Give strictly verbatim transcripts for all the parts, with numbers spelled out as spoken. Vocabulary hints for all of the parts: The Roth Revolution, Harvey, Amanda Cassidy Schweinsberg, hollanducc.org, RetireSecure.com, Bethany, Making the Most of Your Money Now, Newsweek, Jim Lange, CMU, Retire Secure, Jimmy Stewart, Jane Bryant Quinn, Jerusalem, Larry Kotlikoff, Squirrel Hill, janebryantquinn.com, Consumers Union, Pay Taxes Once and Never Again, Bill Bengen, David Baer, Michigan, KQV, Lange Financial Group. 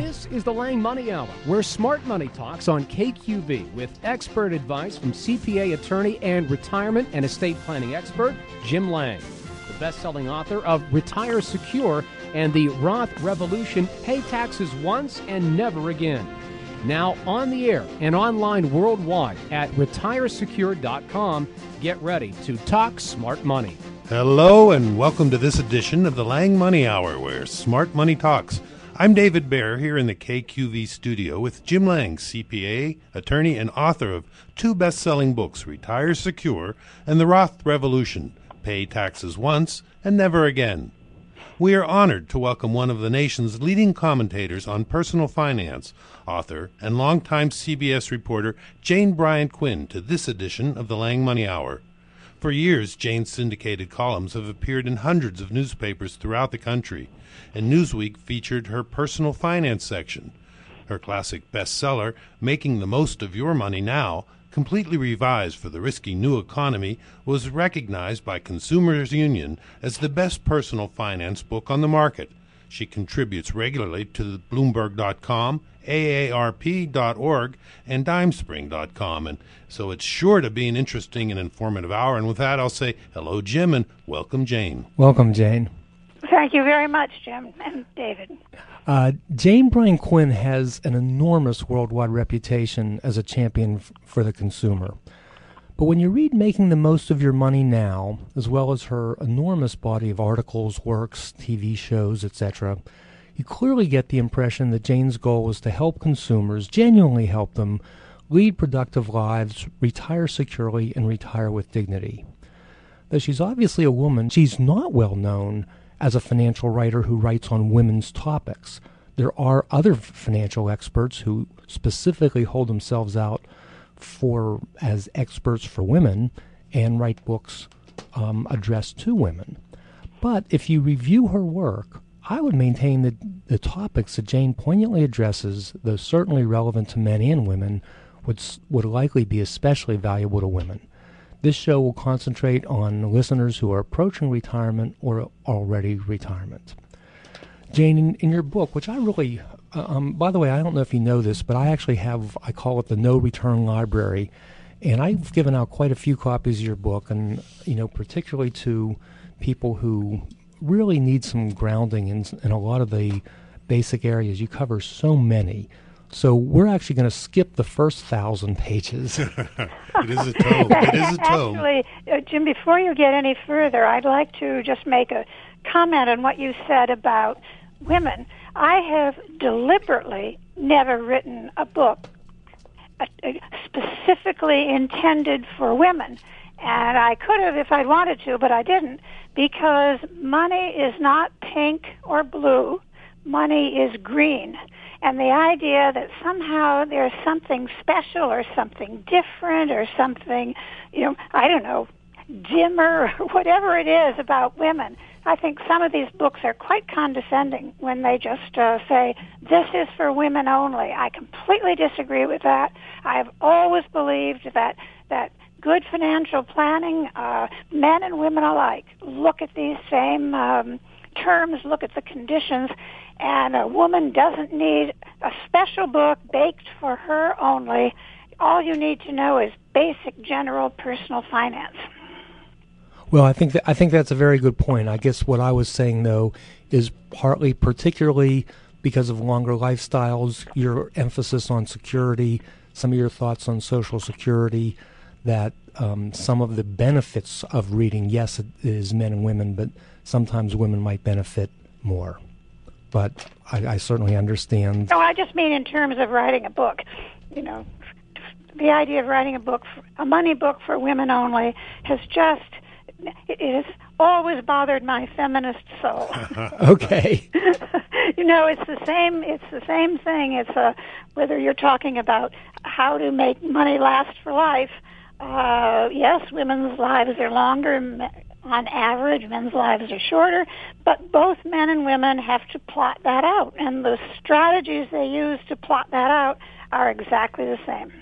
This is the Lange Money Hour, where smart money talks on K Q V with expert advice from C P A attorney and retirement and estate planning expert Jim Lange, the best-selling author of Retire Secure and The Roth Revolution, Pay Taxes Once and Never Again. Now on the air and online worldwide at retire secure dot com. Get ready to talk smart money. Hello and welcome to this edition of the Lange Money Hour, where smart money talks. I'm David Baer here in the K Q V studio with Jim Lange, C P A, attorney, and author of two best-selling books, Retire Secure and The Roth Revolution, Pay Taxes Once and Never Again. We are honored to welcome one of the nation's leading commentators on personal finance, author and longtime C B S reporter Jane Bryant Quinn, to this edition of the Lange Money Hour. For years, Jane's syndicated columns have appeared in hundreds of newspapers throughout the country, and Newsweek featured her personal finance section. Her classic bestseller, Making the Most of Your Money Now, completely revised for the risky new economy, was recognized by Consumers Union as the best personal finance book on the market. She contributes regularly to Bloomberg dot com, A A R P dot org, and Dimespring dot com, and so it's sure to be an interesting and informative hour. And with that, I'll say hello, Jim, and welcome, Jane. Welcome, Jane. Thank you very much, Jim and David. Uh, Jane Bryant Quinn has an enormous worldwide reputation as a champion f- for the consumer. But when you read Making the Most of Your Money Now, as well as her enormous body of articles, works, T V shows, et cetera, you clearly get the impression that Jane's goal is to help consumers, genuinely help them, lead productive lives, retire securely, and retire with dignity. Though she's obviously a woman, she's not well known as a financial writer who writes on women's topics. There are other financial experts who specifically hold themselves out for as experts for women and write books um, addressed to women. But if you review her work, I would maintain that the topics that Jane poignantly addresses, though certainly relevant to men and women, would would likely be especially valuable to women. This show will concentrate on listeners who are approaching retirement or already retirement. Jane, in, in your book, which I really, um, by the way, I don't know if you know this, but I actually have, I call it the No Return Library, and I've given out quite a few copies of your book, and, you know, particularly to people who really need some grounding in, in a lot of the basic areas. You cover so many. So we're actually going to skip the first thousand pages. It is a tome. It is a tome. Actually, uh, Jim, before you get any further, I'd like to just make a comment on what you said about women. I have deliberately never written a book specifically intended for women. And I could have if I'd wanted to, but I didn't, because money is not pink or blue. Money is green. And the idea that somehow there's something special or something different or something, you know, I don't know, dimmer or whatever it is about women. I think some of these books are quite condescending when they just uh, say, this is for women only. I completely disagree with that. I have always believed that that good financial planning, uh, men and women alike, look at these same um, terms, look at the conditions, and a woman doesn't need a special book baked for her only. All you need to know is basic general personal finance. Well, I think that, I think that's a very good point. I guess what I was saying, though, is partly, particularly because of longer lifestyles, your emphasis on security, some of your thoughts on Social Security, that um, some of the benefits of reading, yes, it is men and women, but sometimes women might benefit more. But I, I certainly understand. No, I just mean in terms of writing a book. You know, the idea of writing a book, a money book for women only, has just, it has always bothered my feminist soul. Okay. You know, it's the same. It's the same thing. It's a, whether you're talking about how to make money last for life. Uh, yes, women's lives are longer. On average, men's lives are shorter, but both men and women have to plot that out, and the strategies they use to plot that out are exactly the same.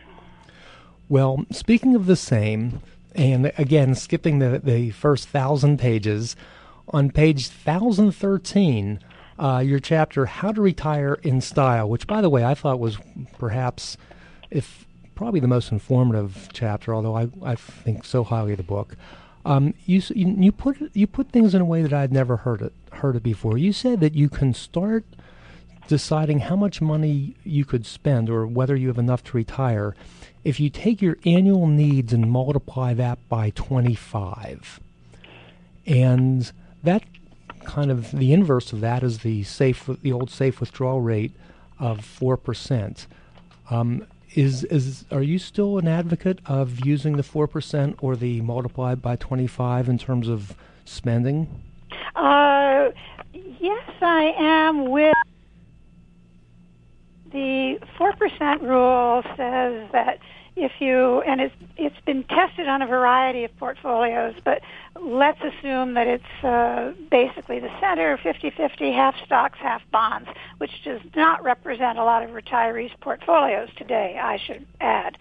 Well, speaking of the same, and again, skipping the, the first thousand pages, on page one thousand thirteen, uh, your chapter, How to Retire in Style, which, by the way, I thought was perhaps, if probably the most informative chapter, although I, I think so highly of the book. Um, you you put you put things in a way that I'd never heard it heard it before. You said that you can start deciding how much money you could spend or whether you have enough to retire if you take your annual needs and multiply that by twenty-five. And that kind of the inverse of that is the safe the old safe withdrawal rate of four percent. Um, Is is are you still an advocate of using the four percent or the multiplied by twenty-five in terms of spending? Uh, yes, I am. With the four percent rule says that if you and it's it's been tested on a variety of portfolios, but let's assume that it's uh, basically the center, fifty-fifty, half stocks, half bonds, which does not represent a lot of retirees' portfolios today, I should add.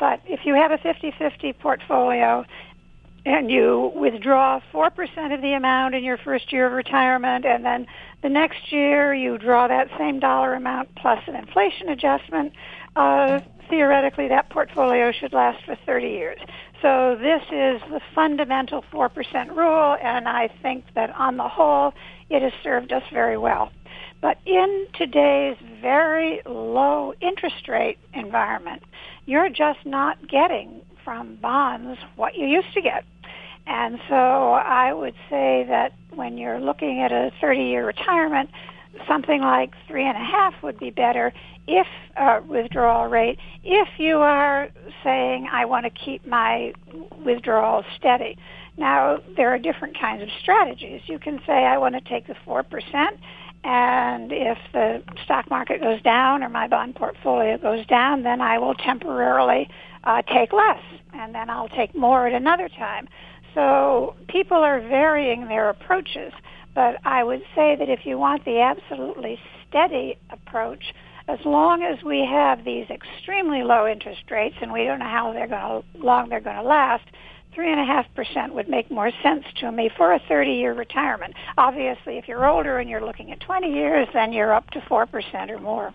But if you have a fifty-fifty portfolio and you withdraw four percent of the amount in your first year of retirement, and then the next year you draw that same dollar amount plus an inflation adjustment, uh, theoretically that portfolio should last for thirty years. So this is the fundamental four percent rule, and I think that on the whole, it has served us very well. But in today's very low interest rate environment, you're just not getting from bonds what you used to get. And so I would say that when you're looking at a thirty-year retirement, something like three and a half would be better if uh, withdrawal rate, if you are saying, I want to keep my withdrawals steady. Now, there are different kinds of strategies. You can say, I want to take the four percent, and if the stock market goes down or my bond portfolio goes down, then I will temporarily uh, take less, and then I'll take more at another time. So people are varying their approaches, but I would say that if you want the absolutely steady approach, as long as we have these extremely low interest rates, and we don't know how they're going to, long they're going to last, three point five percent would make more sense to me for a thirty-year retirement. Obviously, if you're older and you're looking at twenty years, then you're up to four percent or more.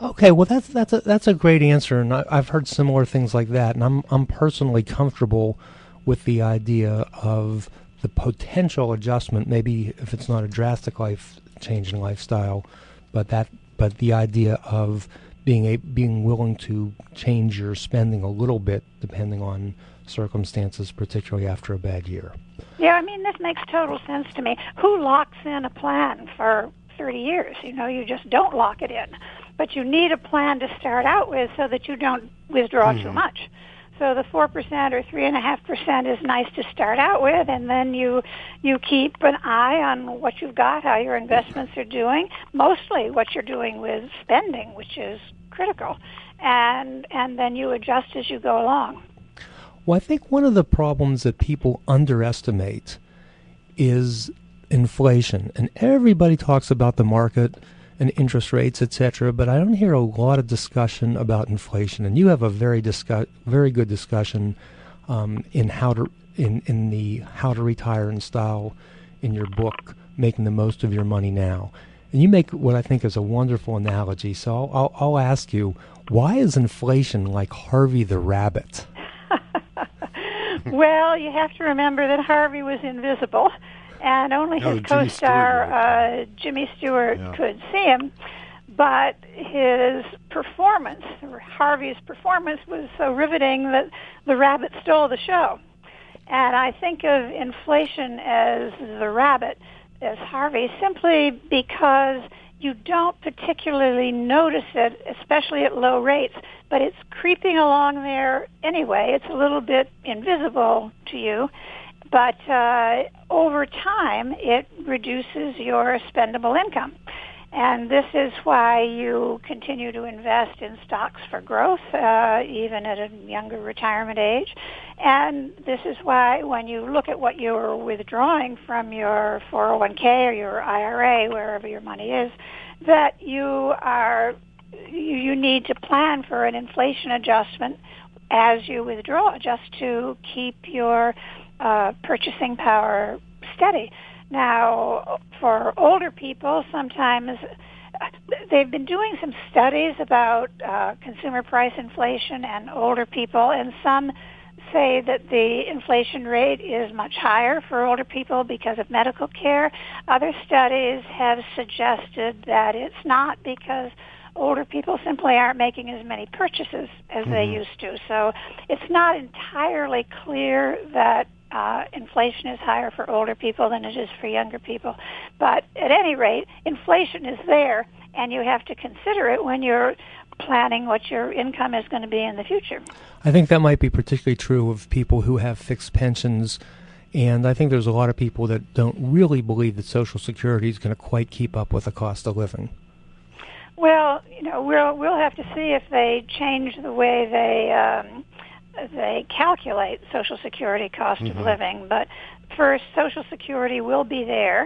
Okay, well, that's that's a, that's a great answer, and I, I've heard similar things like that, and I'm I'm personally comfortable with the idea of the potential adjustment, maybe if it's not a drastic life change in lifestyle, but that... But the idea of being a, being willing to change your spending a little bit depending on circumstances, particularly after a bad year. Yeah, I mean, this makes total sense to me. Who locks in a plan for thirty years? You know, you just don't lock it in. But you need a plan to start out with so that you don't withdraw mm-hmm. too much. So the four percent or three point five percent is nice to start out with, and then you you keep an eye on what you've got, how your investments are doing, mostly what you're doing with spending, which is critical, and and then you adjust as you go along. Well, I think one of the problems that people underestimate is inflation, and everybody talks about the market and interest rates, et cetera, but I don't hear a lot of discussion about inflation. And you have a very discuss, very good discussion um, in how to in in the How to Retire in Style in your book, Making the Most of Your Money Now. And you make what I think is a wonderful analogy. So I'll, I'll, I'll ask you, why is inflation like Harvey the Rabbit? Well, you have to remember that Harvey was invisible. And only his no, co-star, uh, Jimmy Stewart, yeah. could see him. But his performance, Harvey's performance, was so riveting that the rabbit stole the show. And I think of inflation as the rabbit, as Harvey, simply because you don't particularly notice it, especially at low rates. But it's creeping along there anyway. It's a little bit invisible to you. But uh, over time, it reduces your spendable income. And this is why you continue to invest in stocks for growth, uh, even at a younger retirement age. And this is why when you look at what you're withdrawing from your four oh one k or your I R A, wherever your money is, that you are you need to plan for an inflation adjustment as you withdraw just to keep your Uh, purchasing power steady. Now, for older people, sometimes they've been doing some studies about uh, consumer price inflation and older people, and some say that the inflation rate is much higher for older people because of medical care. Other studies have suggested that it's not, because older people simply aren't making as many purchases as mm-hmm. they used to. So it's not entirely clear that Uh, inflation is higher for older people than it is for younger people. But at any rate, inflation is there, and you have to consider it when you're planning what your income is going to be in the future. I think that might be particularly true of people who have fixed pensions, and I think there's a lot of people that don't really believe that Social Security is going to quite keep up with the cost of living. Well, you know, we'll, we'll have to see if they change the way they... Um, they calculate Social Security cost mm-hmm. of living, but first, Social Security will be there,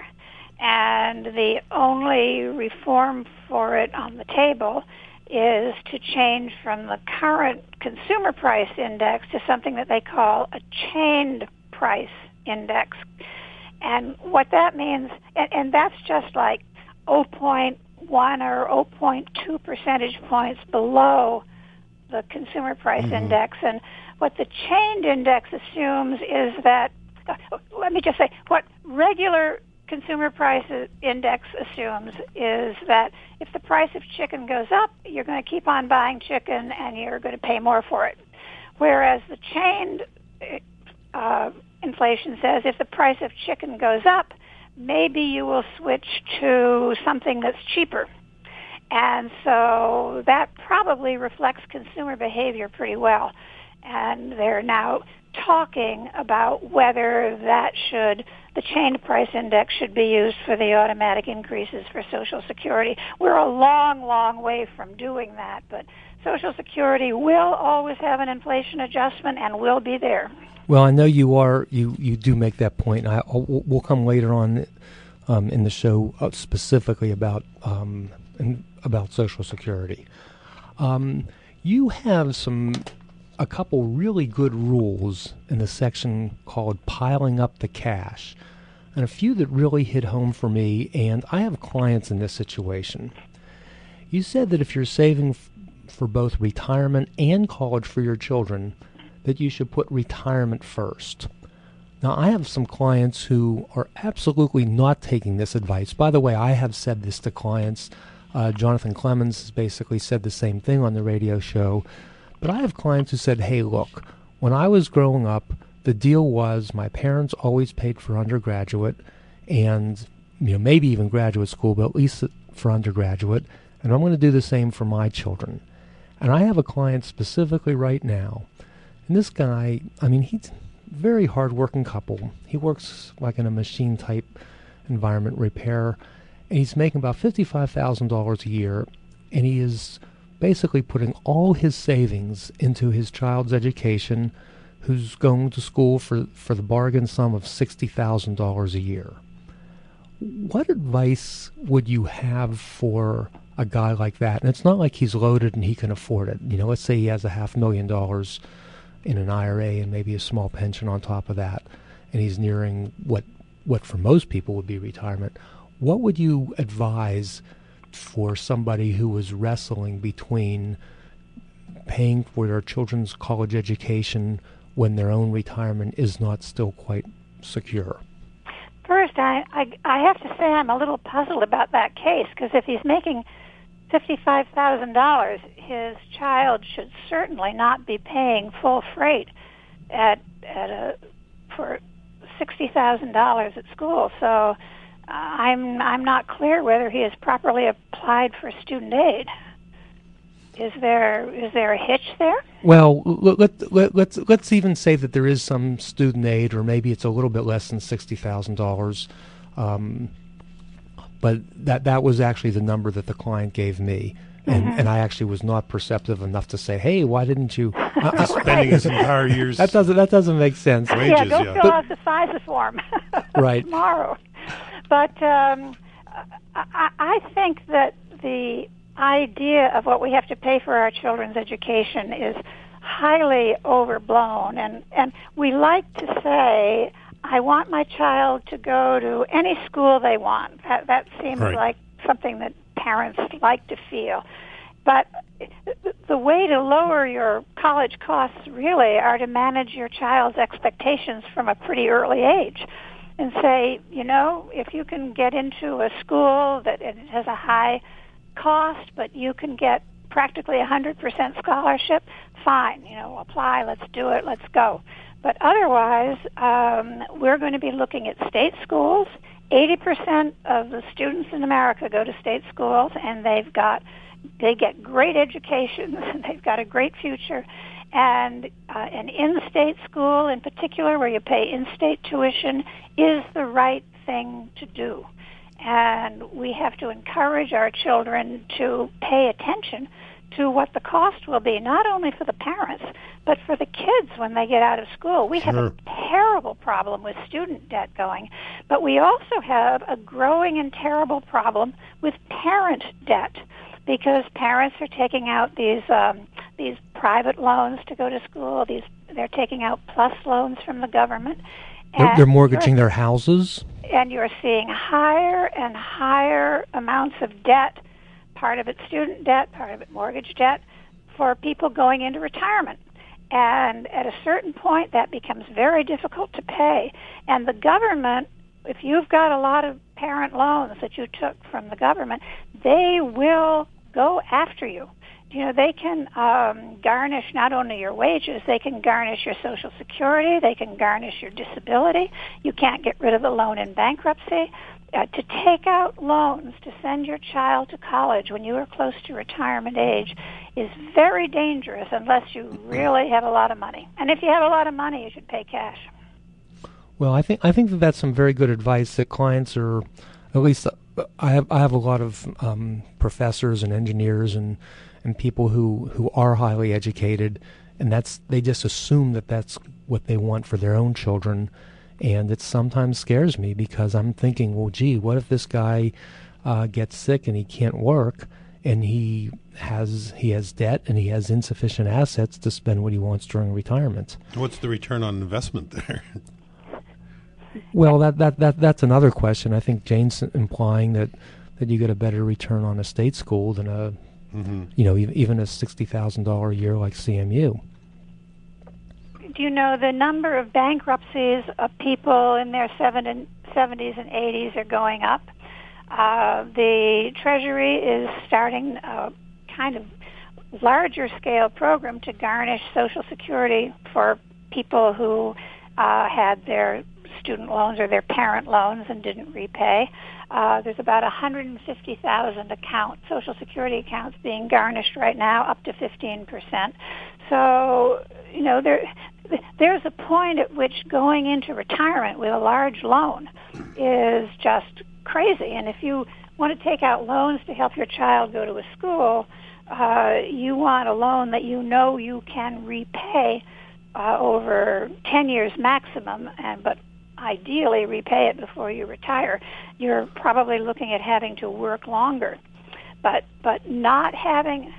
and the only reform for it on the table is to change from the current consumer price index to something that they call a chained price index. And what that means, and, and that's just like zero point one or zero point two percentage points below the consumer price mm-hmm. index. And what the chained index assumes is that, uh, let me just say, what regular consumer price index assumes is that if the price of chicken goes up, you're going to keep on buying chicken and you're going to pay more for it. Whereas the chained uh, inflation says if the price of chicken goes up, maybe you will switch to something that's cheaper. And so that probably reflects consumer behavior pretty well. And they're now talking about whether that should, the chained price index should be used for the automatic increases for Social Security. We're a long, long way from doing that, but Social Security will always have an inflation adjustment and will be there. Well, I know you are, you, you do make that point. I, we'll come later on um, in the show specifically about um, and about Social Security. Um, you have some, a couple really good rules in the section called piling up the cash, and a few that really hit home for me, and I have clients in this situation. You said that if you're saving f- for both retirement and college for your children, that you should put retirement first. Now, I have some clients who are absolutely not taking this advice. By the way, I have said this to clients. Uh, Jonathan Clemens has basically said the same thing on the radio show. But I have clients who said, hey, look, when I was growing up, the deal was my parents always paid for undergraduate and, you know, maybe even graduate school, but at least for undergraduate. And I'm going to do the same for my children. And I have a client specifically right now. And this guy, I mean, he's a very hardworking couple. He works like in a machine type environment, repair. And he's making about fifty-five thousand dollars a year, and he is basically putting all his savings into his child's education, who's going to school for, for the bargain sum of sixty thousand dollars a year. What advice would you have for a guy like that? And it's not like he's loaded and he can afford it. You know, let's say he has a half million dollars in an I R A and maybe a small pension on top of that, and he's nearing what what for most people would be retirement. What would you advise for somebody who was wrestling between paying for their children's college education when their own retirement is not still quite secure? First, I, I, I have to say I'm a little puzzled about that case, because if he's making fifty-five thousand dollars, his child should certainly not be paying full freight at, at a, for sixty thousand dollars at school. So... Uh, I'm I'm not clear whether he has properly applied for student aid. Is there is there a hitch there? Well, let, let, let's let's even say that there is some student aid, or maybe it's a little bit less than sixty thousand dollars, um, but that that was actually the number that the client gave me, and, mm-hmm. and I actually was not perceptive enough to say, hey, why didn't you uh, spending his entire year's that doesn't that doesn't make sense. Wages, yeah, go yeah. fill but, out the FISA form right tomorrow. But um, I, I think that the idea of what we have to pay for our children's education is highly overblown. And, and we like to say, I want my child to go to any school they want. That, that seems right. like something that parents like to feel. But the way to lower your college costs really are to manage your child's expectations from a pretty early age and say, you know, if you can get into a school that it has a high cost, but you can get practically one hundred percent scholarship, fine, you know, apply, let's do it, let's go. But otherwise, um, we're going to be looking at state schools. eighty percent of the students in America go to state schools, and they've got, they get great educations, and they've got a great future. And uh, an in-state school in particular, where you pay in-state tuition, is the right thing to do. And we have to encourage our children to pay attention to what the cost will be, not only for the parents, but for the kids when they get out of school. We sure. have a terrible problem with student debt going, but we also have a growing and terrible problem with parent debt, because parents are taking out these um, these private loans to go to school. These they're taking out plus loans from the government. They're, they're mortgaging their houses. And you're seeing higher and higher amounts of debt, part of it student debt, part of it mortgage debt, for people going into retirement. And at a certain point, that becomes very difficult to pay. And the government, if you've got a lot of parent loans that you took from the government, they will go after you. You know, they can um, garnish not only your wages, they can garnish your Social Security, they can garnish your disability. You can't get rid of the loan in bankruptcy. Uh, to take out loans to send your child to college when you are close to retirement age is very dangerous unless you really have a lot of money. And if you have a lot of money, you should pay cash. Well, I think I think that that's some very good advice that clients are, at least I have I have a lot of um, professors and engineers and and people who, who are highly educated, and that's they just assume that that's what they want for their own children. And it sometimes scares me because I'm thinking, well, gee, what if this guy uh, gets sick and he can't work and he has he has debt and he has insufficient assets to spend what he wants during retirement? What's the return on investment there? Well, that, that, that that's another question. I think Jane's implying that, that you get a better return on a state school than a, mm-hmm. you know, even a sixty thousand dollars a year like C M U. You know, the number of bankruptcies of people in their seventies and eighties are going up. Uh, the Treasury is starting a kind of larger-scale program to garnish Social Security for people who uh, had their student loans or their parent loans and didn't repay. Uh, there's about one hundred fifty thousand accounts, Social Security accounts, being garnished right now, up to fifteen percent. So, you know, there... There's a point at which going into retirement with a large loan is just crazy. And if you want to take out loans to help your child go to a school, uh, you want a loan that you know you can repay uh, over ten years maximum, and but ideally repay it before you retire. You're probably looking at having to work longer. But, but not having...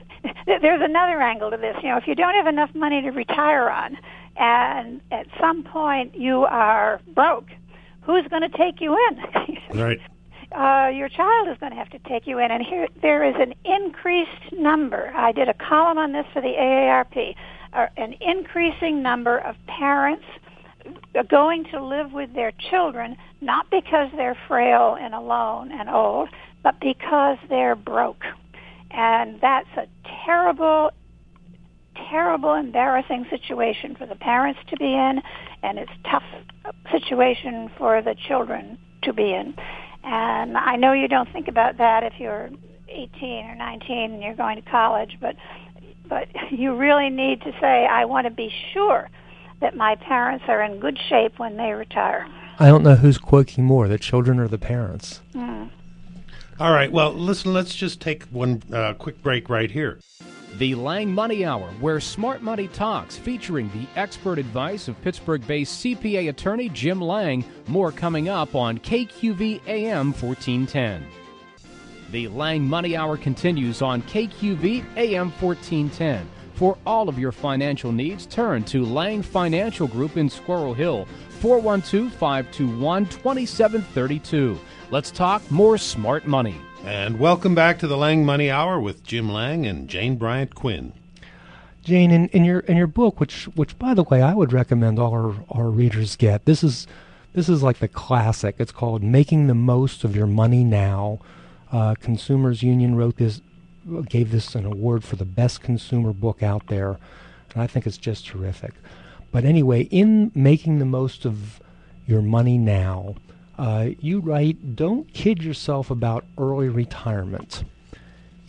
There's another angle to this. You know, if you don't have enough money to retire on, and at some point you are broke, who's going to take you in? Right. Uh, your child is going to have to take you in. And here there is an increased number. I did a column on this for the A A R P. Uh, an increasing number of parents going to live with their children, not because they're frail and alone and old, but because they're broke. And that's a terrible, terrible, embarrassing situation for the parents to be in, and it's a tough situation for the children to be in. And I know you don't think about that if you're eighteen or nineteen and you're going to college, but but you really need to say, I want to be sure that my parents are in good shape when they retire. I don't know who's quoting more, the children or the parents. Mm. All right, well, listen, let's just take one uh, quick break right here. The Lange Money Hour, where Smart Money Talks, featuring the expert advice of Pittsburgh-based C P A attorney Jim Lange. More coming up on K Q V A M fourteen ten. The Lange Money Hour continues on K Q V A M fourteen ten. For all of your financial needs, turn to Lange Financial Group in Squirrel Hill. four one two, five two one, two seven three two. Let's talk more smart money. And welcome back to the Lange Money Hour with Jim Lange and Jane Bryant Quinn. Jane, in, in your in your book, which which by the way I would recommend all our, our readers get, this is this is like the classic. It's called Making the Most of Your Money Now. Uh, Consumers Union wrote this, gave this an award for the best consumer book out there, and I think it's just terrific. But anyway, in Making the Most of Your Money Now, uh, you write, don't kid yourself about early retirement.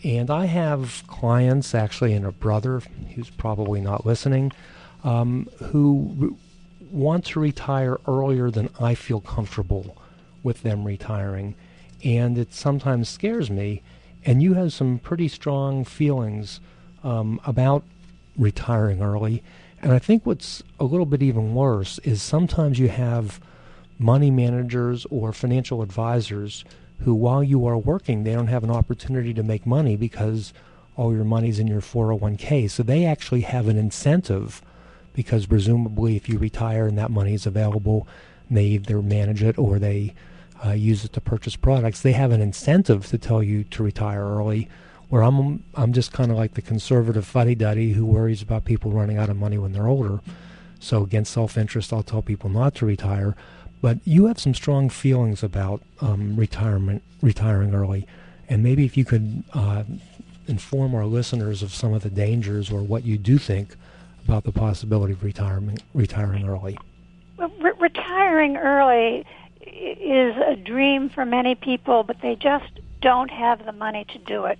And I have clients, actually, and a brother who's probably not listening, um, who re- want to retire earlier than I feel comfortable with them retiring. And it sometimes scares me. And you have some pretty strong feelings um, about retiring early. And I think what's a little bit even worse is sometimes you have money managers or financial advisors who, while you are working, they don't have an opportunity to make money because all your money's in your four oh one k. So they actually have an incentive because presumably if you retire and that money is available, they either manage it or they uh, use it to purchase products. They have an incentive to tell you to retire early, where I'm I'm just kind of like the conservative fuddy-duddy who worries about people running out of money when they're older. So against self-interest, I'll tell people not to retire. But you have some strong feelings about um, retirement, retiring early. And maybe if you could uh, inform our listeners of some of the dangers or what you do think about the possibility of retirement, retiring early. Well, re- retiring early is a dream for many people, but they just don't have the money to do it.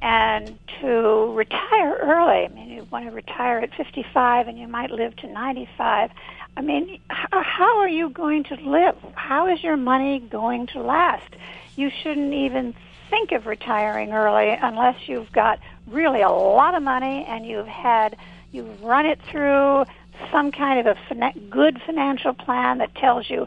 And to retire early, I mean, you want to retire at fifty-five and you might live to ninety-five. I mean, how are you going to live? How is your money going to last? You shouldn't even think of retiring early unless you've got really a lot of money and you've had, you've run it through some kind of a fin- good financial plan that tells you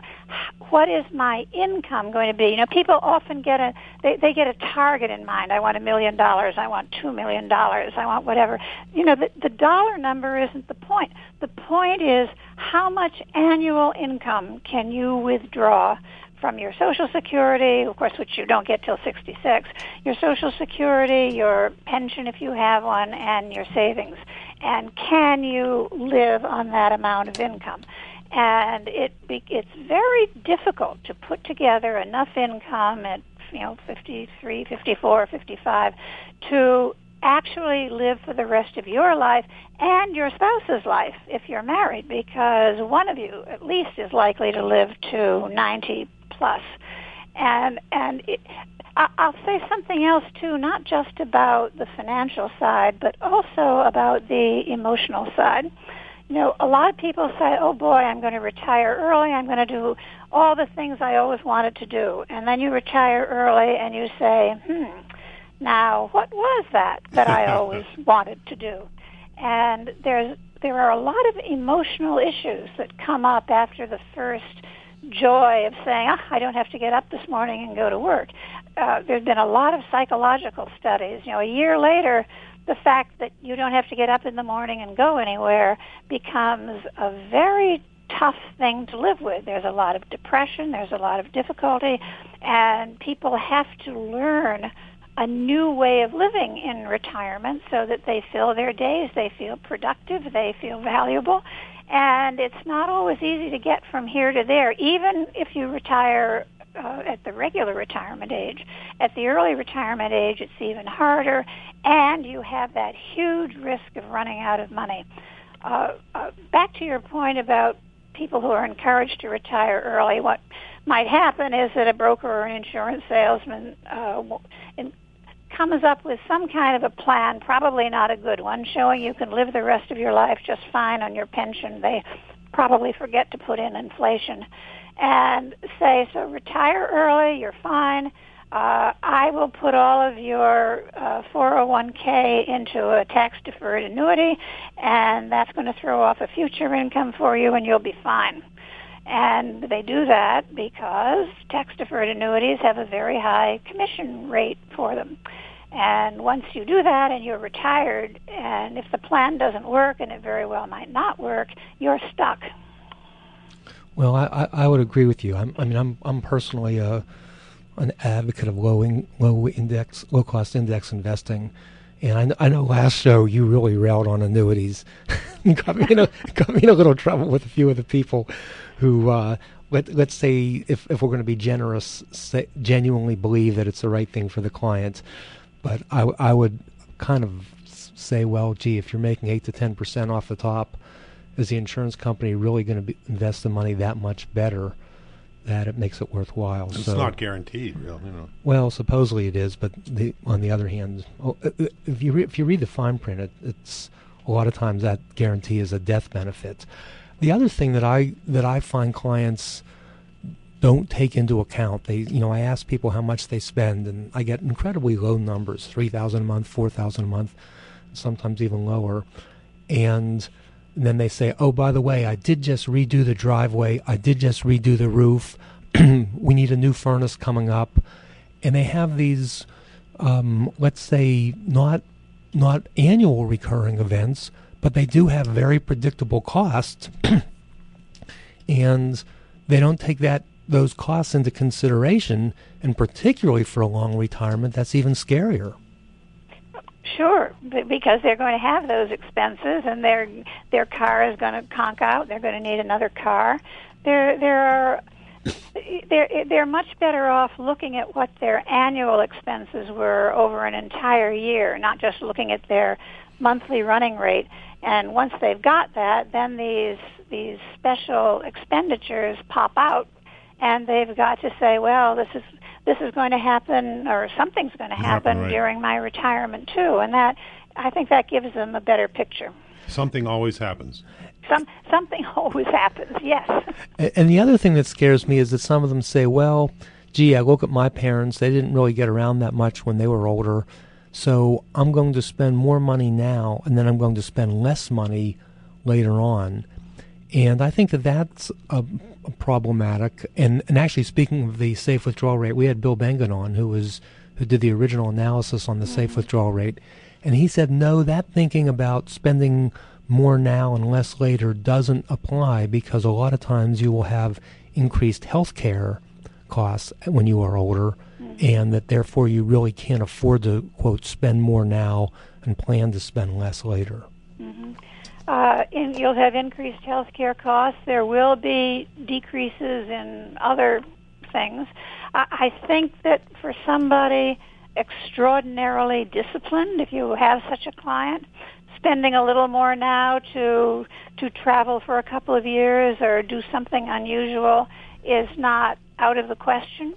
what is my income going to be. You know, people often get a, they, they get a target in mind. I want a million dollars. I want two million dollars. I want whatever. You know, the, the dollar number isn't the point. The point is how much annual income can you withdraw from your Social Security, of course, which you don't get till sixty-six, your Social Security, your pension if you have one, and your savings. And can you live on that amount of income? And it it's very difficult to put together enough income at, you know, fifty-three, fifty-four, fifty-five to actually live for the rest of your life and your spouse's life if you're married, because one of you at least is likely to live to ninety plus. And and it, I'll say something else, too, not just about the financial side, but also about the emotional side. You know, a lot of people say, oh, boy, I'm going to retire early. I'm going to do all the things I always wanted to do. And then you retire early and you say, hmm, now what was that that I always wanted to do? And there's there are a lot of emotional issues that come up after the first joy of saying, oh, I don't have to get up this morning and go to work. Uh, there's been a lot of psychological studies. You know, a year later, the fact that you don't have to get up in the morning and go anywhere becomes a very tough thing to live with. There's a lot of depression. There's a lot of difficulty. And people have to learn a new way of living in retirement so that they fill their days, they feel productive, they feel valuable. And it's not always easy to get from here to there, even if you retire uh, at the regular retirement age. At the early retirement age, it's even harder, and you have that huge risk of running out of money. Uh, uh, back to your point about people who are encouraged to retire early, what might happen is that a broker or an insurance salesman uh, in, comes up with some kind of a plan, probably not a good one, showing you can live the rest of your life just fine on your pension. They probably forget to put in inflation and say, so retire early, you're fine. Uh, I will put all of your uh, four oh one k into a tax-deferred annuity, and that's going to throw off a future income for you, and you'll be fine. And they do that because tax-deferred annuities have a very high commission rate for them. And once you do that and you're retired, and if the plan doesn't work, and it very well might not work, you're stuck. Well, I, I would agree with you. I'm, I mean, I'm I'm personally a, an advocate of low in, low index, low cost index investing, and I, I know last show you really railed on annuities, got me in a, got me in a little trouble with a few of the people who uh, let let's say if if we're going to be generous, say, genuinely believe that it's the right thing for the client, but I I would kind of say, well, gee, if you're making eight to ten percent off the top, is the insurance company really going to be, invest the money that much better that it makes it worthwhile? It's so, not guaranteed, really. You know. Well, supposedly it is, but the, on the other hand, oh, if you re, if you read the fine print, it, it's a lot of times that guarantee is a death benefit. The other thing that I that I find clients don't take into account, they you know I ask people how much they spend, and I get incredibly low numbers: three thousand a month, four thousand a month, sometimes even lower, and And then they say, oh, by the way, I did just redo the driveway. I did just redo the roof. We need a new furnace coming up. And they have these, um, let's say, not not annual recurring events, but they do have very predictable costs. And they don't take that those costs into consideration, and particularly for a long retirement, that's even scarier. Sure, because they're going to have those expenses, and their their car is going to conk out. They're going to need another car. They're they're they're they're much better off looking at what their annual expenses were over an entire year, not just looking at their monthly running rate. And once they've got that, then these these special expenditures pop out, and they've got to say, well, this is. This is going to happen, or something's going to happen right. during my retirement too, and that I think that gives them a better picture. Something always happens. Some something always happens. Yes. And the other thing that scares me is that some of them say, "Well, gee, I look at my parents; they didn't really get around that much when they were older, so I'm going to spend more money now, and then I'm going to spend less money later on." And I think that that's a, a problematic. And, and actually, speaking of the safe withdrawal rate, we had Bill Bengen on, who was who did the original analysis on the mm-hmm. safe withdrawal rate, and he said, no, that thinking about spending more now and less later doesn't apply, because a lot of times you will have increased health care costs when you are older, mm-hmm. and that therefore you really can't afford to, quote, spend more now and plan to spend less later. Mm-hmm. Uh, and you'll have increased health care costs. There will be decreases in other things. I, I think that for somebody extraordinarily disciplined, if you have such a client, spending a little more now to to travel for a couple of years or do something unusual is not out of the question.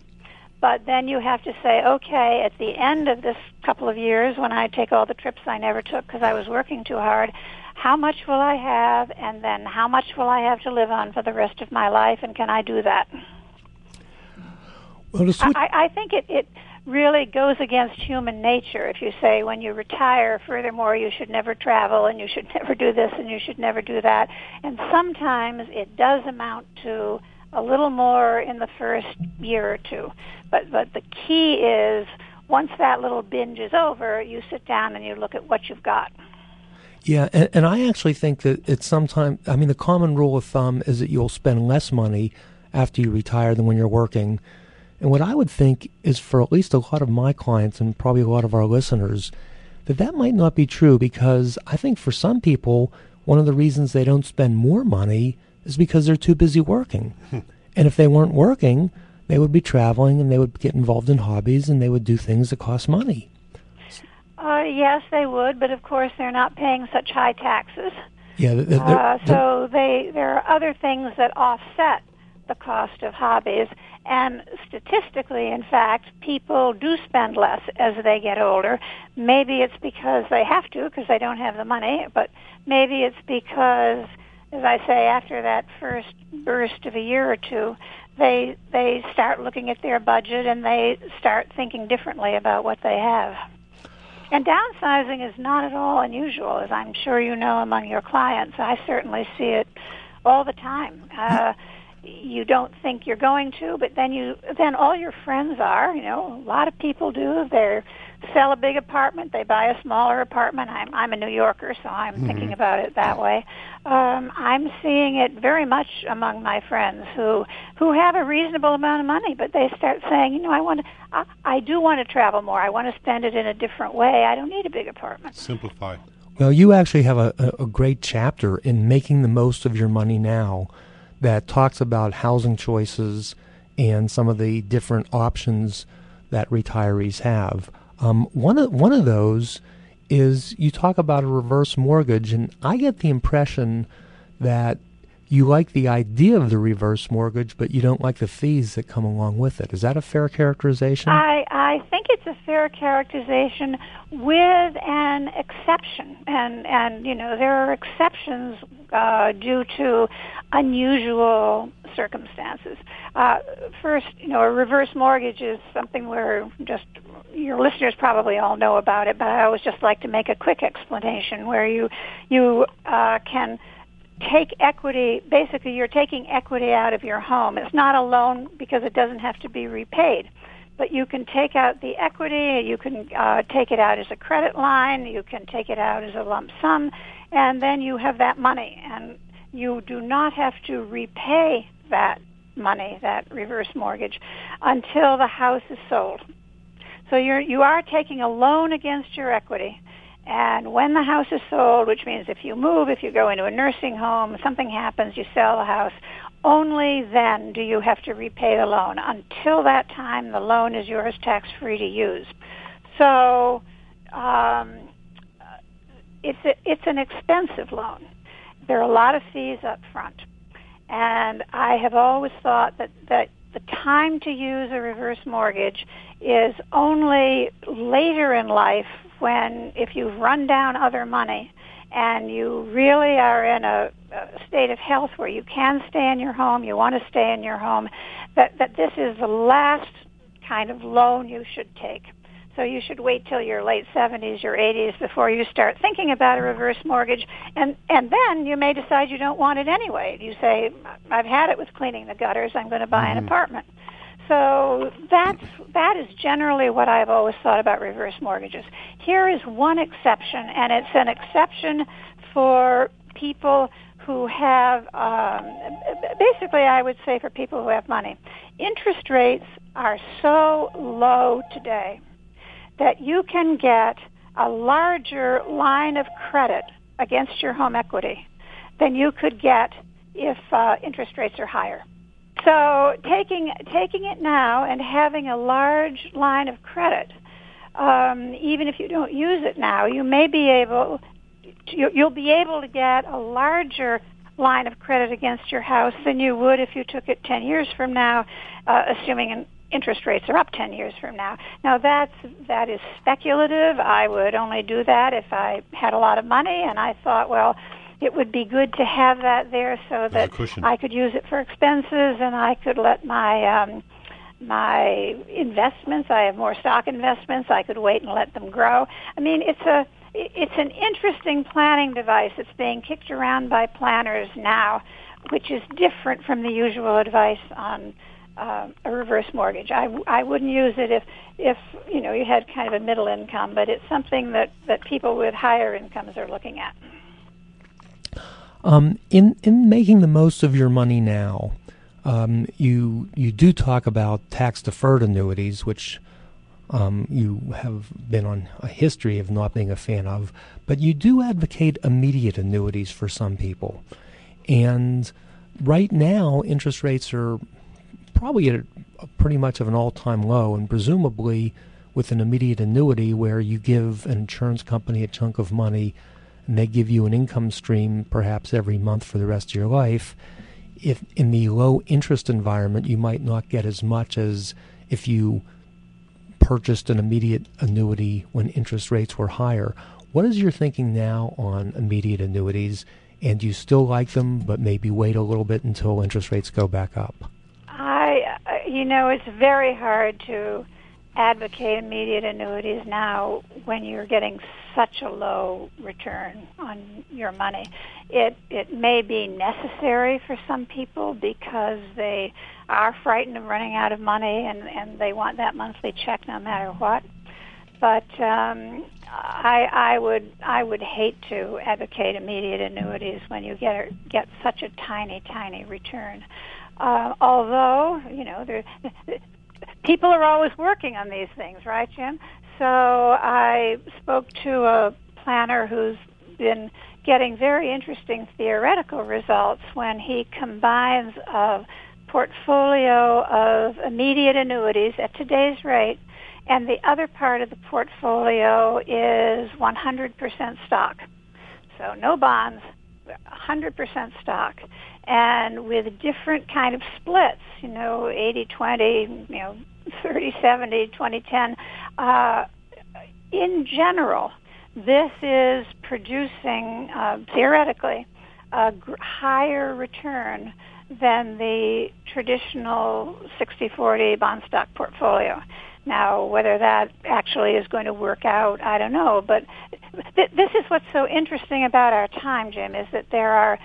But then you have to say, okay, at the end of this couple of years, when I take all the trips I never took because I was working too hard, how much will I have, and then how much will I have to live on for the rest of my life, and can I do that? Well, I, I think it, it really goes against human nature if you say when you retire, furthermore, you should never travel, and you should never do this, and you should never do that. And sometimes it does amount to a little more in the first year or two. But, but the key is once that little binge is over, you sit down and you look at what you've got. Yeah, and, and I actually think that it's sometimes, I mean, the common rule of thumb is that you'll spend less money after you retire than when you're working. And what I would think is for at least a lot of my clients and probably a lot of our listeners, that that might not be true, because I think for some people, one of the reasons they don't spend more money is because they're too busy working. And if they weren't working, they would be traveling, and they would get involved in hobbies, and they would do things that cost money. Uh, yes, they would, but of course they're not paying such high taxes. Yeah, they're, they're, uh, so they there are other things that offset the cost of hobbies, and statistically, in fact, people do spend less as they get older. Maybe it's because they have to, because they don't have the money, but maybe it's because, as I say, after that first burst of a year or two, they they start looking at their budget and they start thinking differently about what they have. And downsizing is not at all unusual, as I'm sure you know among your clients. I certainly see it all the time. Uh, you don't think you're going to, but then you then all your friends are. You know, a lot of people do. They're sell a big apartment, they buy a smaller apartment. I'm I'm a New Yorker, so I'm mm-hmm. thinking about it that way. Um, I'm seeing it very much among my friends who who have a reasonable amount of money, but they start saying, you know, I want to, I, I do want to travel more. I want to spend it in a different way. I don't need a big apartment. Simplify. Well, you actually have a, a great chapter in Making the Most of Your Money Now that talks about housing choices and some of the different options that retirees have. Um, one of one of those is you talk about a reverse mortgage, and I get the impression that you like the idea of the reverse mortgage, but you don't like the fees that come along with it. Is that a fair characterization? I, I think it's a fair characterization with an exception. And, and you know, there are exceptions uh, due to unusual circumstances. Uh, first, you know, a reverse mortgage is something where just your listeners probably all know about it, but I always just like to make a quick explanation where you, you uh, can... take equity. Basically, you're taking equity out of your home. It's not a loan because it doesn't have to be repaid, but you can take out the equity. You can uh, take it out as a credit line. You can take it out as a lump sum, and then you have that money, and you do not have to repay that money, that reverse mortgage, until the house is sold. So you're you are taking a loan against your equity. And when the house is sold, which means if you move, if you go into a nursing home, something happens, you sell the house, only then do you have to repay the loan. Until that time, the loan is yours tax-free to use. So um, it's a, it's an expensive loan. There are a lot of fees up front. And I have always thought that, that the time to use a reverse mortgage is only later in life, when if you've run down other money and you really are in a, a state of health where you can stay in your home, you want to stay in your home, that, that this is the last kind of loan you should take. So you should wait till your late seventies, your eighties before you start thinking about a reverse mortgage, and, and then you may decide you don't want it anyway. You say, I've had it with cleaning the gutters, I'm going to buy mm-hmm. an apartment. So that's, that is generally what I've always thought about reverse mortgages. Here is one exception, and it's an exception for people who have, um, basically I would say for people who have money. Interest rates are so low today that you can get a larger line of credit against your home equity than you could get if uh, interest rates are higher. So taking taking it now and having a large line of credit, um, even if you don't use it now, you may be able to, you'll be able to get a larger line of credit against your house than you would if you took it ten years from now, uh, assuming interest rates are up ten years from now. Now that's that is speculative. I would only do that if I had a lot of money and I thought, well, it would be good to have that there so that I could use it for expenses and I could let my um, my investments, I have more stock investments, I could wait and let them grow. I mean, it's a it's an interesting planning device that's being kicked around by planners now, which is different from the usual advice on uh, a reverse mortgage. I, I wouldn't use it if, if, you know, you had kind of a middle income, but it's something that, that people with higher incomes are looking at. Um, in in making the most of your money now, um, you you do talk about tax deferred annuities, which um, you have been on a history of not being a fan of, but you do advocate immediate annuities for some people. And right now, interest rates are probably at a, pretty much of an all time low, and presumably with an immediate annuity where you give an insurance company a chunk of money, and they give you an income stream perhaps every month for the rest of your life. If in the low interest environment, you might not get as much as if you purchased an immediate annuity when interest rates were higher. What is your thinking now on immediate annuities? And do you still like them, but maybe wait a little bit until interest rates go back up? I, you know, it's very hard to advocate immediate annuities now when you're getting such a low return on your money. It it may be necessary for some people because they are frightened of running out of money and, and they want that monthly check no matter what. But um, I, I would I would hate to advocate immediate annuities when you get get such a tiny tiny return. Uh, although you know, there, people are always working on these things, right, Jim? So I spoke to a planner who's been getting very interesting theoretical results when he combines a portfolio of immediate annuities at today's rate, and the other part of the portfolio is one hundred percent stock. So no bonds, one hundred percent stock. And with different kind of splits, you know, eighty twenty, you know, thirty seventy, twenty ten. Uh, in general, this is producing, uh, theoretically, a gr- higher return than the traditional sixty forty bond stock portfolio. Now, whether that actually is going to work out, I don't know. But th- this is what's so interesting about our time, Jim, is that there are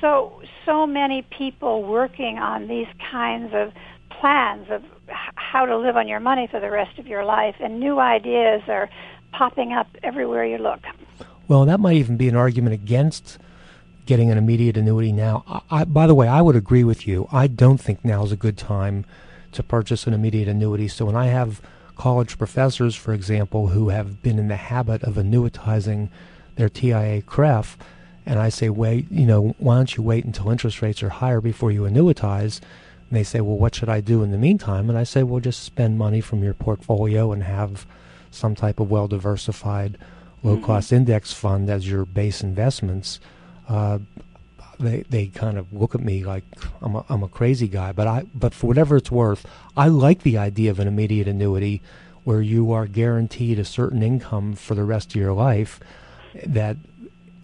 so so many people working on these kinds of plans of h- how to live on your money for the rest of your life, and new ideas are popping up everywhere you look. Well, that might even be an argument against getting an immediate annuity now. I, I, by the way, I would agree with you. I don't think now is a good time to purchase an immediate annuity. So when I have college professors, for example, who have been in the habit of annuitizing their T I A C R E F, and I say, wait, you know, why don't you wait until interest rates are higher before you annuitize? And they say, well, what should I do in the meantime? And I say, well, just spend money from your portfolio and have some type of well-diversified, low-cost mm-hmm. index fund as your base investments. Uh, They they kind of look at me like I'm a, I'm a crazy guy, but I but for whatever it's worth, I like the idea of an immediate annuity where you are guaranteed a certain income for the rest of your life that,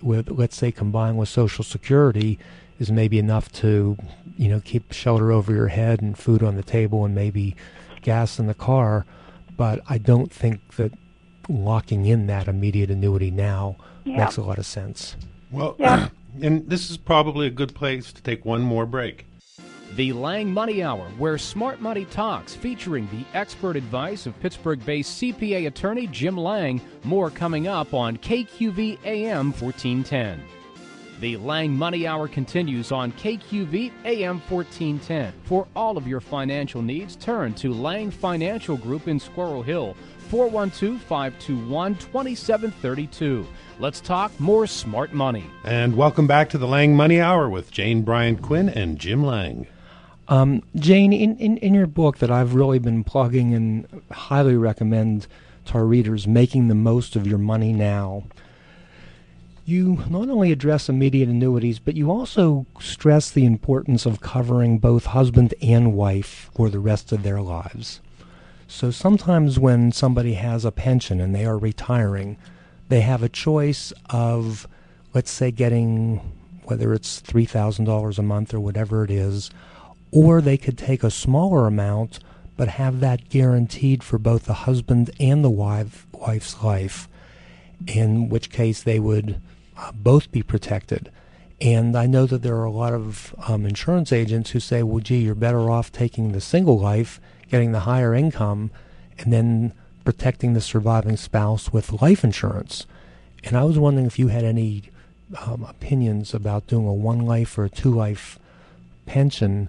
with let's say combined with Social Security, is maybe enough to, you know, keep shelter over your head and food on the table and maybe gas in the car. But I don't think that locking in that immediate annuity now yeah. makes a lot of sense. Well. Yeah. And this is probably a good place to take one more break. The Lange Money Hour, where smart money talks, featuring the expert advice of Pittsburgh-based C P A attorney Jim Lange. More coming up on K Q V A M fourteen ten. The Lange Money Hour continues on K Q V A M fourteen ten. For all of your financial needs, turn to Lange Financial Group in Squirrel Hill, four one two, five two one, two seven three two. Let's talk more smart money. And welcome back to the Lange Money Hour with Jane Bryant Quinn and Jim Lange. Um, Jane, in, in, in your book that I've really been plugging and highly recommend to our readers, Making the Most of Your Money Now, you not only address immediate annuities, but you also stress the importance of covering both husband and wife for the rest of their lives. So sometimes when somebody has a pension and they are retiring, they have a choice of, let's say, getting, whether it's three thousand dollars a month or whatever it is, or they could take a smaller amount but have that guaranteed for both the husband and the wife, wife's life, in which case they would uh, both be protected. And I know that there are a lot of um, insurance agents who say, well, gee, you're better off taking the single life, getting the higher income, and then protecting the surviving spouse with life insurance. And I was wondering if you had any um, opinions about doing a one-life or a two-life pension,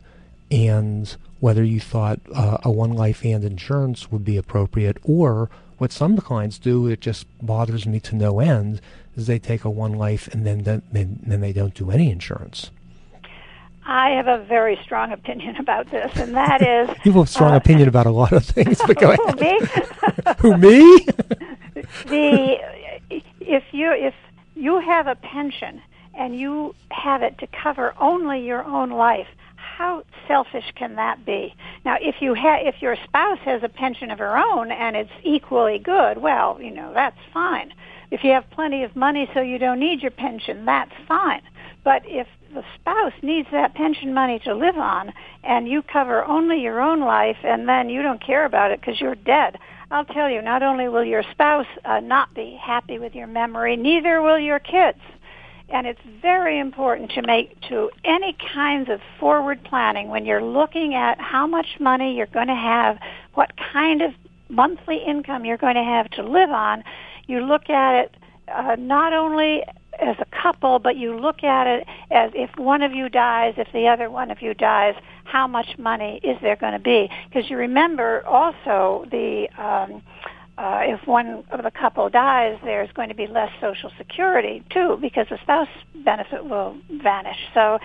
and whether you thought uh, a one-life and insurance would be appropriate, or what some clients do, it just bothers me to no end, is they take a one-life and then, then, then they don't do any insurance. I have a very strong opinion about this, and that is... You have a strong uh, opinion about a lot of things, but go ahead. Me? Who, me? the, if, you, if you have a pension and you have it to cover only your own life, how selfish can that be? Now, if you ha- if your spouse has a pension of her own and it's equally good, well, you know, that's fine. If you have plenty of money so you don't need your pension, that's fine. But if the spouse needs that pension money to live on, and you cover only your own life, and then you don't care about it because you're dead, I'll tell you, not only will your spouse uh, not be happy with your memory, neither will your kids. And it's very important to make to any kinds of forward planning when you're looking at how much money you're going to have, what kind of monthly income you're going to have to live on, you look at it uh, not only as a couple, but you look at it as if one of you dies, if the other one of you dies, how much money is there going to be? Because you remember also the um, uh, if one of the couple dies, there's going to be less Social Security too, because the spouse benefit will vanish. So,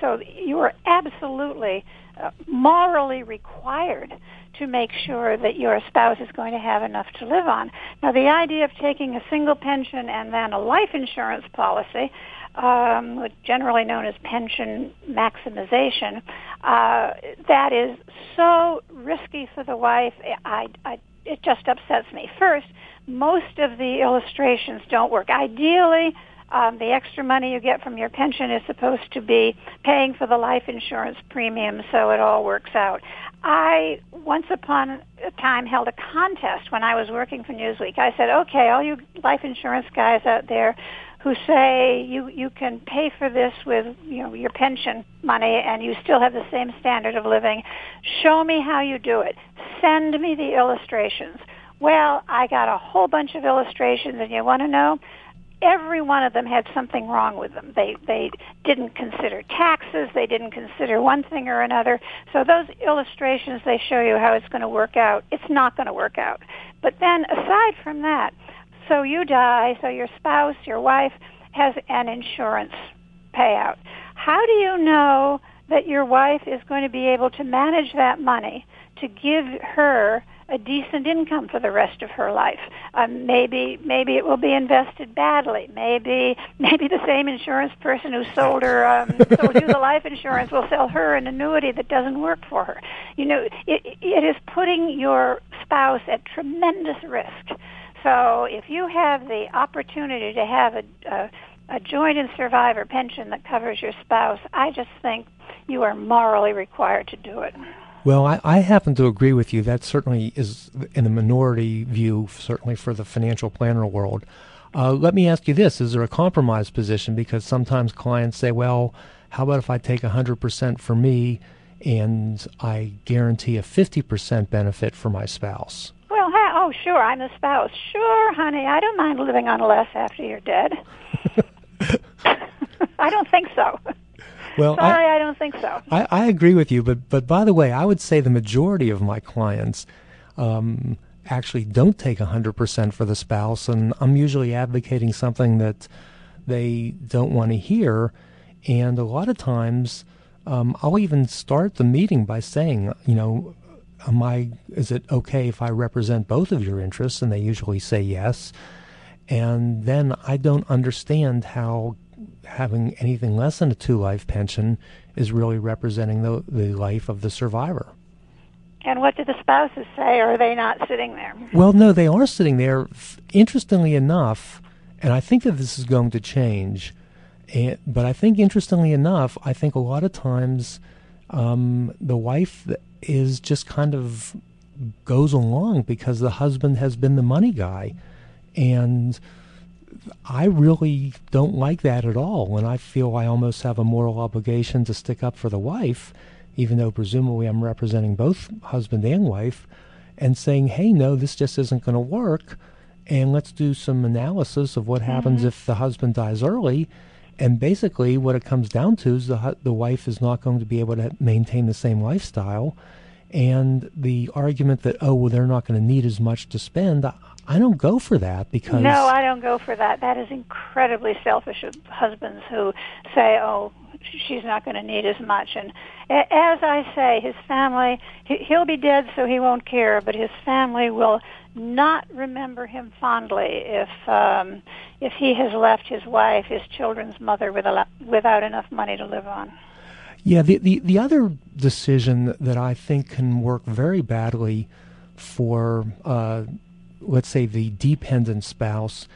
so you are absolutely uh, morally required to make sure that your spouse is going to have enough to live on. Now, the idea of taking a single pension and then a life insurance policy, um, generally known as pension maximization, uh, that is so risky for the wife, I, I, it just upsets me. First, most of the illustrations don't work. Ideally, Um, the extra money you get from your pension is supposed to be paying for the life insurance premium, so it all works out. I, once upon a time, held a contest when I was working for Newsweek. I said, okay, all you life insurance guys out there who say you, you can pay for this with, you know, your pension money and you still have the same standard of living, show me how you do it. Send me the illustrations. Well, I got a whole bunch of illustrations, and you want to know? Every one of them had something wrong with them. They they didn't consider taxes. They didn't consider one thing or another. So those illustrations, they show you how it's going to work out. It's not going to work out. But then aside from that, so you die, so your spouse, your wife, has an insurance payout. How do you know that your wife is going to be able to manage that money to give her a decent income for the rest of her life? Um, maybe maybe it will be invested badly. Maybe maybe the same insurance person who sold her um, sold you the life insurance will sell her an annuity that doesn't work for her. You know, it, it is putting your spouse at tremendous risk. So if you have the opportunity to have a, a, a joint and survivor pension that covers your spouse, I just think you are morally required to do it. Well, I, I happen to agree with you. That certainly is in a minority view, certainly for the financial planner world. Uh, let me ask you this. Is there a compromise position? Because sometimes clients say, well, how about if I take one hundred percent for me and I guarantee a fifty percent benefit for my spouse? Well, oh, sure, I'm the spouse. Sure, honey, I don't mind living on less after you're dead. I don't think so. Well, Sorry, I, I don't think so. I, I agree with you, but but by the way, I would say the majority of my clients um, actually don't take one hundred percent for the spouse, and I'm usually advocating something that they don't want to hear, and a lot of times um, I'll even start the meeting by saying, you know, am I, is it okay if I represent both of your interests? And they usually say yes, and then I don't understand how having anything less than a two-life pension is really representing the the life of the survivor. And what do the spouses say, or are they not sitting there? Well, no, they are sitting there. Interestingly enough, and I think that this is going to change, and, but I think interestingly enough, I think a lot of times um, the wife is just kind of goes along because the husband has been the money guy, and I really don't like that at all when I feel I almost have a moral obligation to stick up for the wife, even though presumably I'm representing both husband and wife, and saying, hey, no, this just isn't going to work, and let's do some analysis of what mm-hmm. happens if the husband dies early. And basically what it comes down to is the, hu- the wife is not going to be able to maintain the same lifestyle, and the argument that, oh, well, they're not going to need as much to spend, I, I don't go for that because... No, I don't go for that. That is incredibly selfish of husbands who say, oh, she's not going to need as much. And as I say, his family, he'll be dead so he won't care, but his family will not remember him fondly if um, if he has left his wife, his children's mother, with a, without enough money to live on. Yeah, the, the, the other decision that I think can work very badly for... Uh, let's say the dependent spouse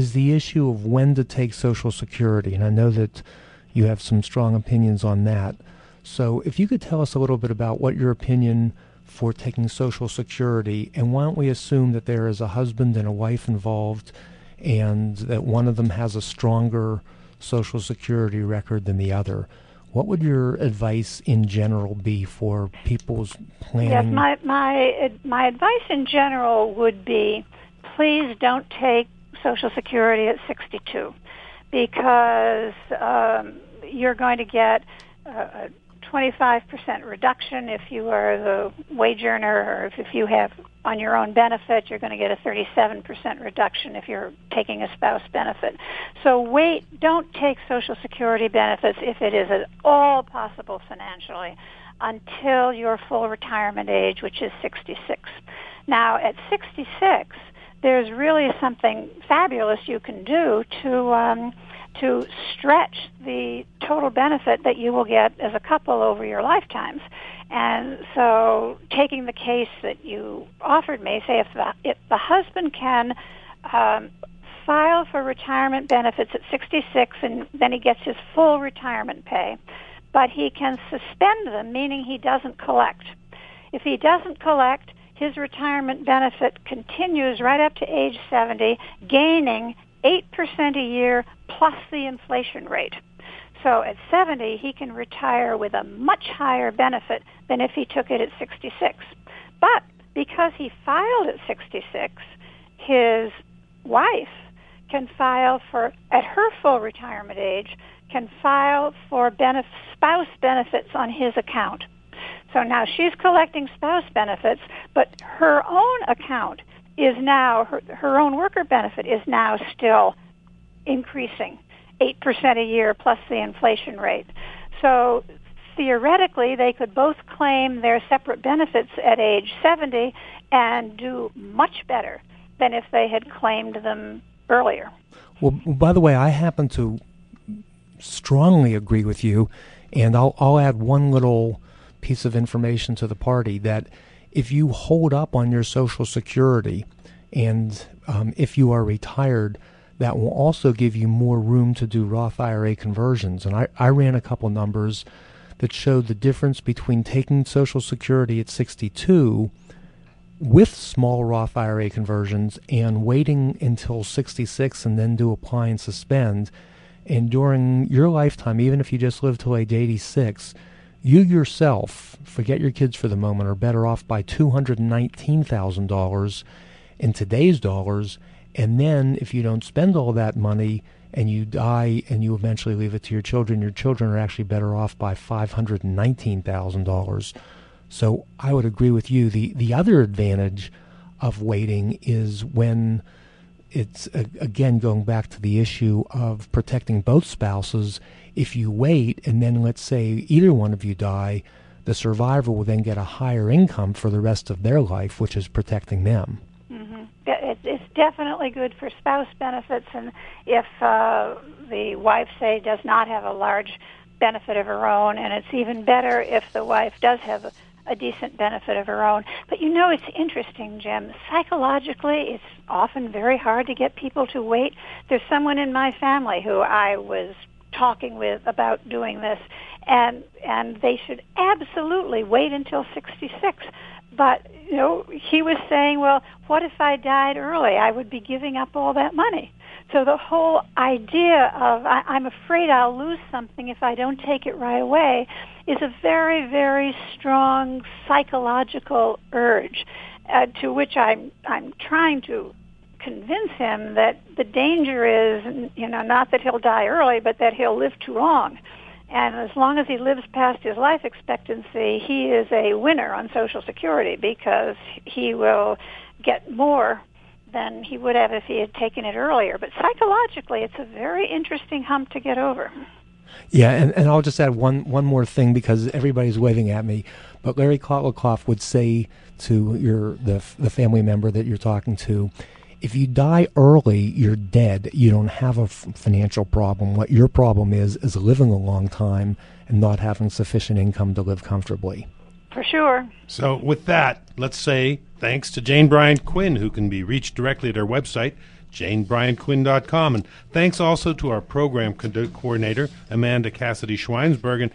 is the issue of when to take Social Security. And I know that you have some strong opinions on that. So if you could tell us a little bit about what your opinion for taking Social Security, and why don't we assume that there is a husband and a wife involved and that one of them has a stronger Social Security record than the other. what would your advice in general be for people's planning? Yes, my my my advice in general would be, please don't take Social Security at sixty-two, because um, you're going to get a twenty-five percent reduction if you are the wage earner, or if, if you have on your own benefit, you're going to get a thirty-seven percent reduction if you're taking a spouse benefit. So wait, don't take Social Security benefits, if it is at all possible financially, until your full retirement age, which is sixty-six. Now, at sixty-six, there's really something fabulous you can do to um, to stretch the total benefit that you will get as a couple over your lifetimes. And so, taking the case that you offered me, say if the, if the husband can um, file for retirement benefits at sixty-six, and then he gets his full retirement pay, but he can suspend them, meaning he doesn't collect. If he doesn't collect, his retirement benefit continues right up to age seventy, gaining eight percent a year plus the inflation rate. So at seventy, he can retire with a much higher benefit than if he took it at sixty-six. But because he filed at sixty-six, his wife can file for, at her full retirement age, can file for benef- spouse benefits on his account. So now she's collecting spouse benefits, but her own account is now, her, her own worker benefit is now still increasing eight percent a year plus the inflation rate. So theoretically, they could both claim their separate benefits at age seventy and do much better than if they had claimed them earlier. Well, by the way, I happen to strongly agree with you, and I'll, I'll add one little piece of information to the party, that if you hold up on your Social Security, and um, if you are retired, that will also give you more room to do Roth I R A conversions. And I, I ran a couple numbers that showed the difference between taking Social Security at sixty-two with small Roth I R A conversions and waiting until sixty-six and then do apply and suspend. And during your lifetime, even if you just live till age eighty-six, you yourself, forget your kids for the moment, are better off by two hundred nineteen thousand dollars in today's dollars. And then if you don't spend all that money and you die and you eventually leave it to your children, your children are actually better off by five hundred nineteen thousand dollars. So I would agree with you. The, the other advantage of waiting is when it's, again, going back to the issue of protecting both spouses. If you wait and then, let's say, either one of you die, the survivor will then get a higher income for the rest of their life, which is protecting them. Mm-hmm. It's definitely good for spouse benefits. And if uh, the wife, say, does not have a large benefit of her own, and it's even better if the wife does have a, a decent benefit of her own. But you know, it's interesting, Jim. Psychologically, it's often very hard to get people to wait. There's someone in my family who I was talking with about doing this, and and they should absolutely wait until sixty-six. But, you know, he was saying, well, what if I died early? I would be giving up all that money. So the whole idea of I, I'm afraid I'll lose something if I don't take it right away is a very, very strong psychological urge, uh, to which I'm I'm trying to convince him that the danger is, you know, not that he'll die early, but that he'll live too long. And as long as he lives past his life expectancy, he is a winner on Social Security, because he will get more than he would have if he had taken it earlier. But psychologically, it's a very interesting hump to get over. Yeah, and, and I'll just add one, one more thing, because everybody's waving at me. But Larry Kotlikoff would say to your the, the family member that you're talking to, if you die early, you're dead. You don't have a f- financial problem. What your problem is is living a long time and not having sufficient income to live comfortably. For sure. So with that, let's say thanks to Jane Bryant Quinn, who can be reached directly at our website, jane bryant quinn dot com. And thanks also to our program co- coordinator, Amanda Cassidy Schweinsberg.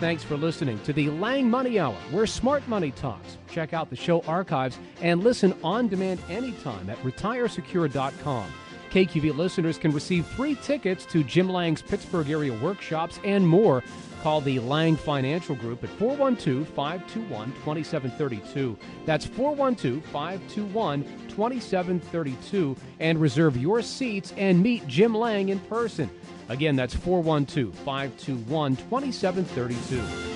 Thanks for listening to the Lange Money Hour, where smart money talks. Check out the show archives and listen on demand anytime at retire secure dot com. K Q V listeners can receive free tickets to Jim Lange's Pittsburgh area workshops and more. Call the Lange Financial Group at four one two, five two one, two seven three two. That's four one two, five two one, two seven three two. And reserve your seats and meet Jim Lange in person. Again, that's four one two, five two one, two seven three two.